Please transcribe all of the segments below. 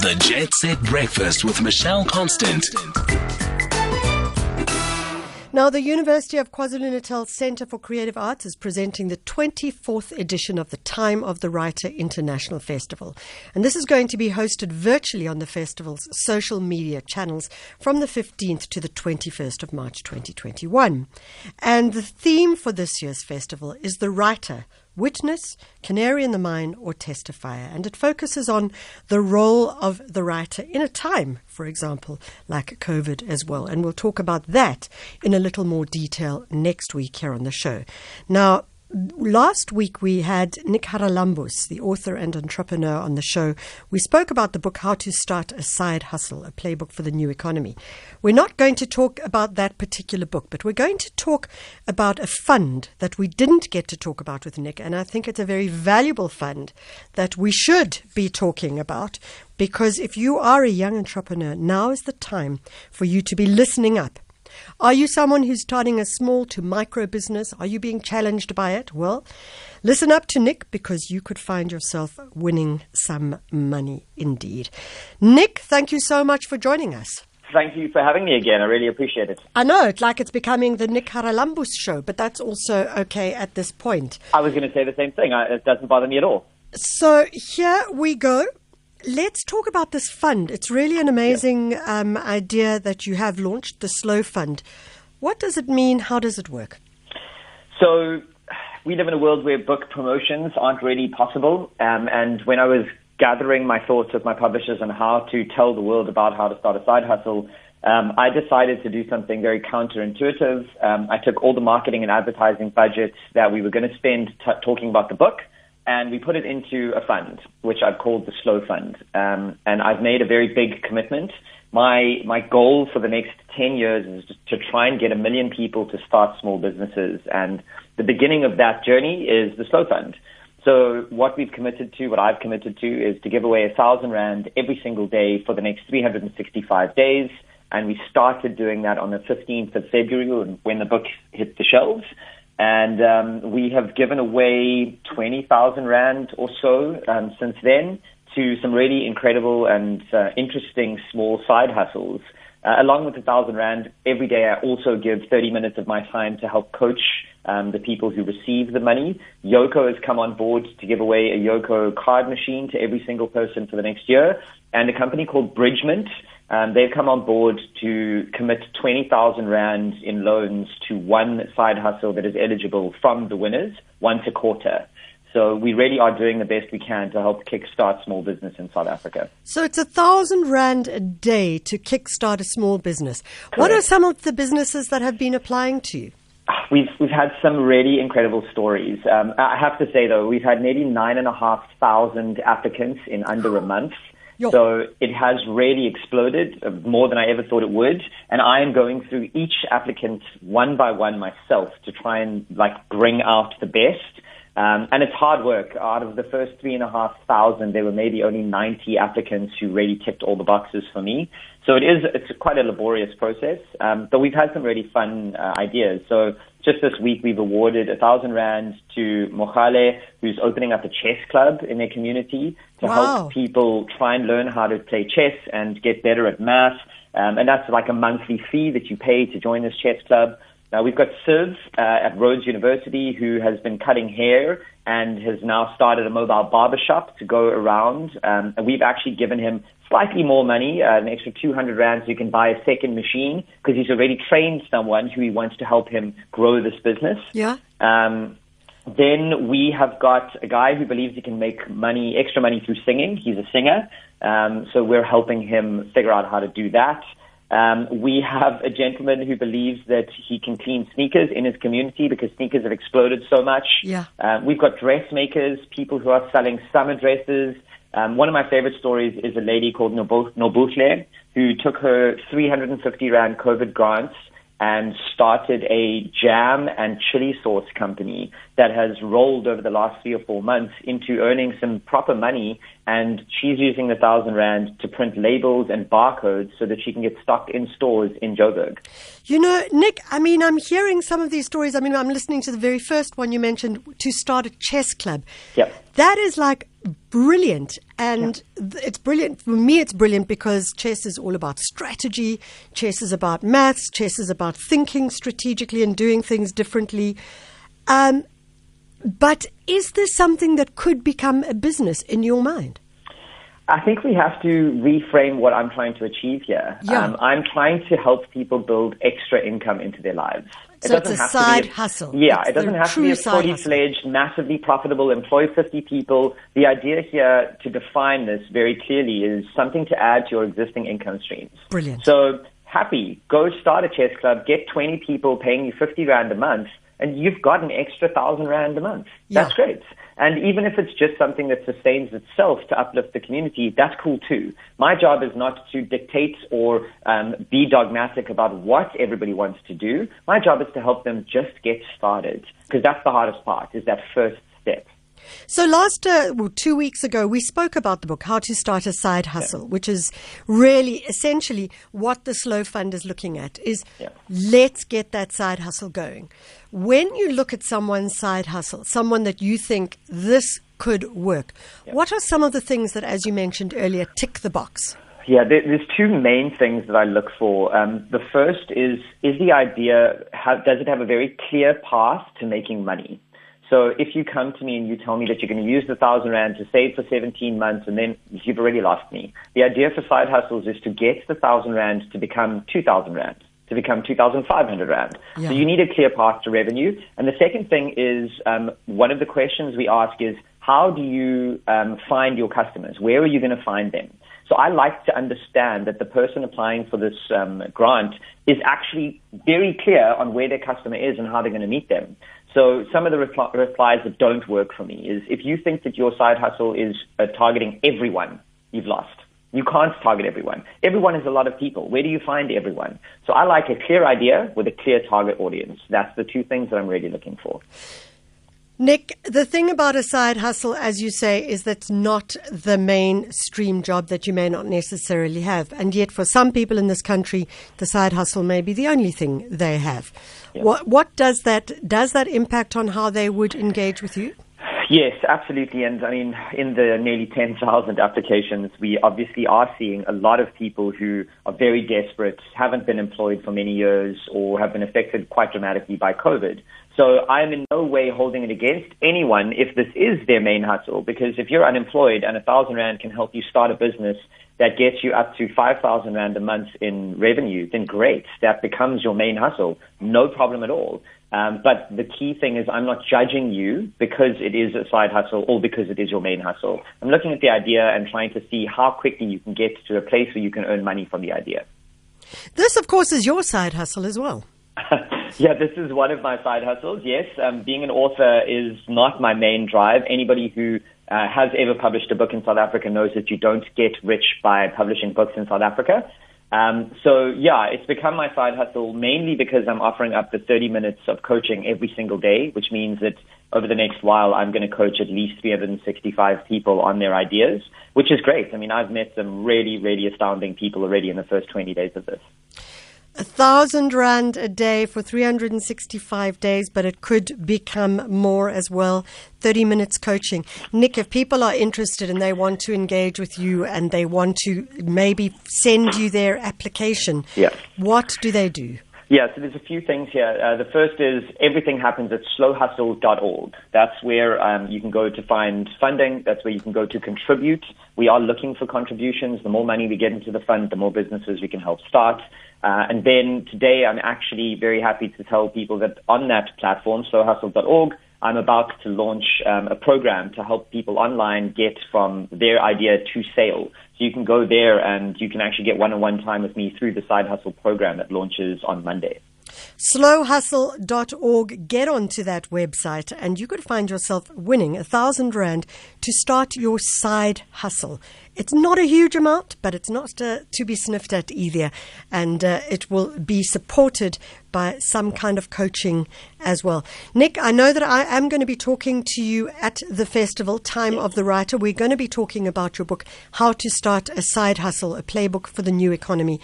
The Jet Set Breakfast with Michelle Constant. Now, the University of KwaZulu-Natal Centre for Creative Arts is presenting the 24th edition of the Time of the Writer International Festival. And this is going to be hosted virtually on the festival's social media channels from the 15th to the 21st of March 2021. And the theme for this year's festival is the writer, witness, canary in the mine, or testifier. And it focuses on the role of the writer in a time, for example, like COVID as well. And we'll talk about that in a little more detail next week here on the show. Now, last week we had Nick Haralambous, the author and entrepreneur, on the show. We spoke about the book How to Start a Side Hustle, a playbook for the new economy. We're not going to talk about that particular book, but we're going to talk about a fund that we didn't get to talk about with Nick, and I think it's a very valuable fund that we should be talking about. Because if you are a young entrepreneur, now is the time for you to be listening up. Are you someone who's starting a small to micro business? Are you being challenged by it? Well, listen up to Nick, because you could find yourself winning some money indeed. Nick, thank you so much for joining us. Thank you for having me again. I really appreciate it. I know, it's like it's becoming the Nick Haralambous show, but that's also okay at this point. I was going to say the same thing. It doesn't bother me at all. So here we go. Let's talk about this fund. It's really an amazing idea that you have launched, the Slow Fund. What does it mean? How does it work? So we live in a world where book promotions aren't really possible. And when I was gathering my thoughts with my publishers on how to tell the world about how to start a side hustle, I decided to do something very counterintuitive. I took all the marketing and advertising budgets that we were going to spend talking about the book, and we put it into a fund, which I've called the Slow Fund. And I've made a very big commitment. My goal for the next 10 years is just to try and get 1 million people to start small businesses. And the beginning of that journey is the Slow Fund. So what we've committed to, what I've committed to, is to give away 1,000 Rand every single day for the next 365 days. And we started doing that on the 15th of February when the book hit the shelves. And we have given away 20,000 Rand or so since then to some really incredible and interesting small side hustles. Along with the 1,000 Rand, every day I also give 30 minutes of my time to help coach the people who receive the money. Yoko has come on board to give away a Yoko card machine to every single person for the next year. And a company called Bridgment, they've come on board to commit 20,000 Rand in loans to one side hustle that is eligible from the winners once a quarter. So we really are doing the best we can to help kickstart small business in South Africa. So it's 1,000 Rand a day to kickstart a small business. Correct. What are some of the businesses that have been applying to you? We've had some really incredible stories. I have to say, though, we've had nearly 9,500 applicants in under a month. So it has really exploded, more than I ever thought it would. And I am going through each applicant one by one myself to try and bring out the best. And it's hard work. Out of the first 3,500, there were maybe only 90 applicants who really ticked all the boxes for me. So it's quite a laborious process. But we've had some really fun ideas. So just this week, we've awarded 1,000 Rand to Nobukle, who's opening up a chess club in their community to help people try and learn how to play chess and get better at math. And that's like a monthly fee that you pay to join this chess club. Now, we've got Siv at Rhodes University, who has been cutting hair and has now started a mobile barbershop to go around. And we've actually given him slightly more money, an extra 200 Rand, so he can buy a second machine, because he's already trained someone who he wants to help him grow this business. Yeah. Then we have got a guy who believes he can make money, extra money, through singing. He's a singer. So we're helping him figure out how to do that. We have a gentleman who believes that he can clean sneakers in his community because sneakers have exploded so much. Yeah. We've got dressmakers, people who are selling summer dresses. One of my favorite stories is a lady called Nobukle, who took her 350 Rand COVID grants and started a jam and chili sauce company that has rolled over the last 3 or 4 months into earning some proper money. And she's using the 1,000 Rand to print labels and barcodes so that she can get stocked in stores in Joburg. You know, Nick, I mean, I'm hearing some of these stories. I mean, I'm listening to the very first one you mentioned, to start a chess club. Yep. That is like brilliant. And it's brilliant. For me, it's brilliant because chess is all about strategy. Chess is about maths. Chess is about thinking strategically and doing things differently. But is this something that could become a business in your mind? I think we have to reframe what I'm trying to achieve here. Yeah. I'm trying to help people build extra income into their lives. So it doesn't it's a have side to be a, hustle. Yeah, it doesn't have to be a fully-fledged, massively profitable, employ 50 people. The idea here to define this very clearly is something to add to your existing income streams. Brilliant. So happy, go start a chess club, get 20 people paying you 50 rand a month, and you've got an extra 1,000 rand a month. That's great. And even if it's just something that sustains itself to uplift the community, that's cool too. My job is not to dictate or be dogmatic about what everybody wants to do. My job is to help them just get started, because that's the hardest part, is that first step. So 2 weeks ago, we spoke about the book, How to Start a Side Hustle, which is really essentially what the Slow Fund is looking at, is let's get that side hustle going. When you look at someone's side hustle, someone that you think this could work, what are some of the things that, as you mentioned earlier, tick the box? Yeah, there's two main things that I look for. The first is the idea, does it have a very clear path to making money? So if you come to me and you tell me that you're going to use the 1,000 rand to save for 17 months and then you've already lost me. The idea for side hustles is to get the 1,000 rand to become 2,000 rand, to become 2,500 rand. Yeah. So you need a clear path to revenue. And the second thing is one of the questions we ask is, how do you find your customers? Where are you going to find them? So I like to understand that the person applying for this grant is actually very clear on where their customer is and how they're going to meet them. So some of the replies that don't work for me is, if you think that your side hustle is targeting everyone, you've lost. You can't target everyone. Everyone is a lot of people. Where do you find everyone? So I like a clear idea with a clear target audience. That's the two things that I'm really looking for. Nick, the thing about a side hustle, as you say, is that's not the mainstream job that you may not necessarily have. And yet for some people in this country, the side hustle may be the only thing they have. Yeah. What does that impact on how they would engage with you? Yes, absolutely. And I mean, in the nearly 10,000 applications, we obviously are seeing a lot of people who are very desperate, haven't been employed for many years, or have been affected quite dramatically by COVID. So I'm in no way holding it against anyone if this is their main hustle, because if you're unemployed and 1,000 rand can help you start a business that gets you up to 5,000 rand a month in revenue, then great. That becomes your main hustle. No problem at all. But the key thing is, I'm not judging you because it is a side hustle or because it is your main hustle. I'm looking at the idea and trying to see how quickly you can get to a place where you can earn money from the idea. This, of course, is your side hustle as well. Yeah, this is one of my side hustles, yes. Being an author is not my main drive. Anybody who has ever published a book in South Africa knows that you don't get rich by publishing books in South Africa. It's become my side hustle mainly because I'm offering up to 30 minutes of coaching every single day, which means that over the next while, I'm going to coach at least 365 people on their ideas, which is great. I mean, I've met some really, really astounding people already in the first 20 days of this. 1,000 rand a day for 365 days, but it could become more as well. 30 minutes coaching. Nick, if people are interested and they want to engage with you and they want to maybe send you their application, what do they do? Yeah, so there's a few things here. The first is everything happens at slowhustle.org. That's where you can go to find funding. That's where you can go to contribute. We are looking for contributions. The more money we get into the fund, the more businesses we can help start. And then today, I'm actually very happy to tell people that on that platform, slowhustle.org, I'm about to launch a program to help people online get from their idea to sale. So you can go there and you can actually get one-on-one time with me through the Side Hustle program that launches on Monday. Slowhustle.org. Get onto that website and you could find yourself winning 1,000 rand to start your side hustle. It's not a huge amount, but it's not to be sniffed at either. And it will be supported by some kind of coaching as well. Nick, I know that I am going to be talking to you at the festival, Time of the Writer. We're going to be talking about your book, How to Start a Side Hustle, a playbook for the new economy.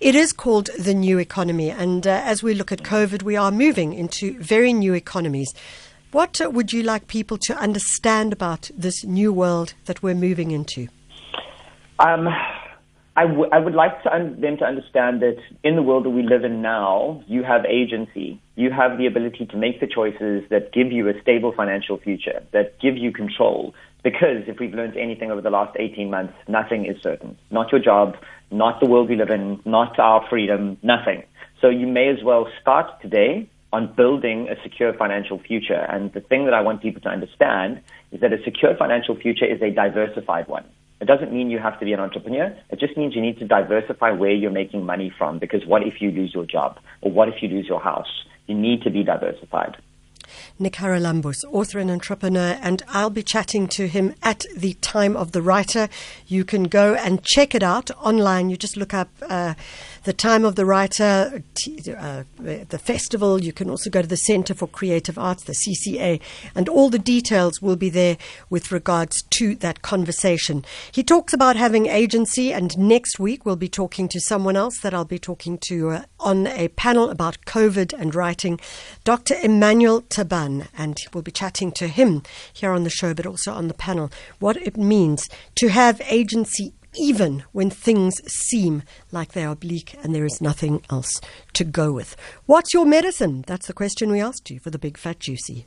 It is called the new economy, and as we look at COVID, we are moving into very new economies. What would you like people to understand about this new world that we're moving into? I would like them to understand that in the world that we live in now, you have agency. You have the ability to make the choices that give you a stable financial future, that give you control. Because if we've learned anything over the last 18 months, nothing is certain. Not your job, not the world we live in, not our freedom, nothing. So you may as well start today on building a secure financial future. And the thing that I want people to understand is that a secure financial future is a diversified one. It doesn't mean you have to be an entrepreneur. It just means you need to diversify where you're making money from, because what if you lose your job or what if you lose your house? You need to be diversified. Nick Haralambous, author and entrepreneur, and I'll be chatting to him at the Time of the Writer. You can go and check it out online. You just look up the Time of the Writer, the festival. You can also go to the Centre for Creative Arts, the CCA, and all the details will be there with regards to that conversation. He talks about having agency, and next week we'll be talking to someone else that I'll be talking to on a panel about COVID and writing, Dr. Emmanuel Taban, and we'll be chatting to him here on the show, but also on the panel, what it means to have agency even when things seem like they are bleak and there is nothing else to go with. What's your medicine? That's the question we asked you for the Big Fat Juicy.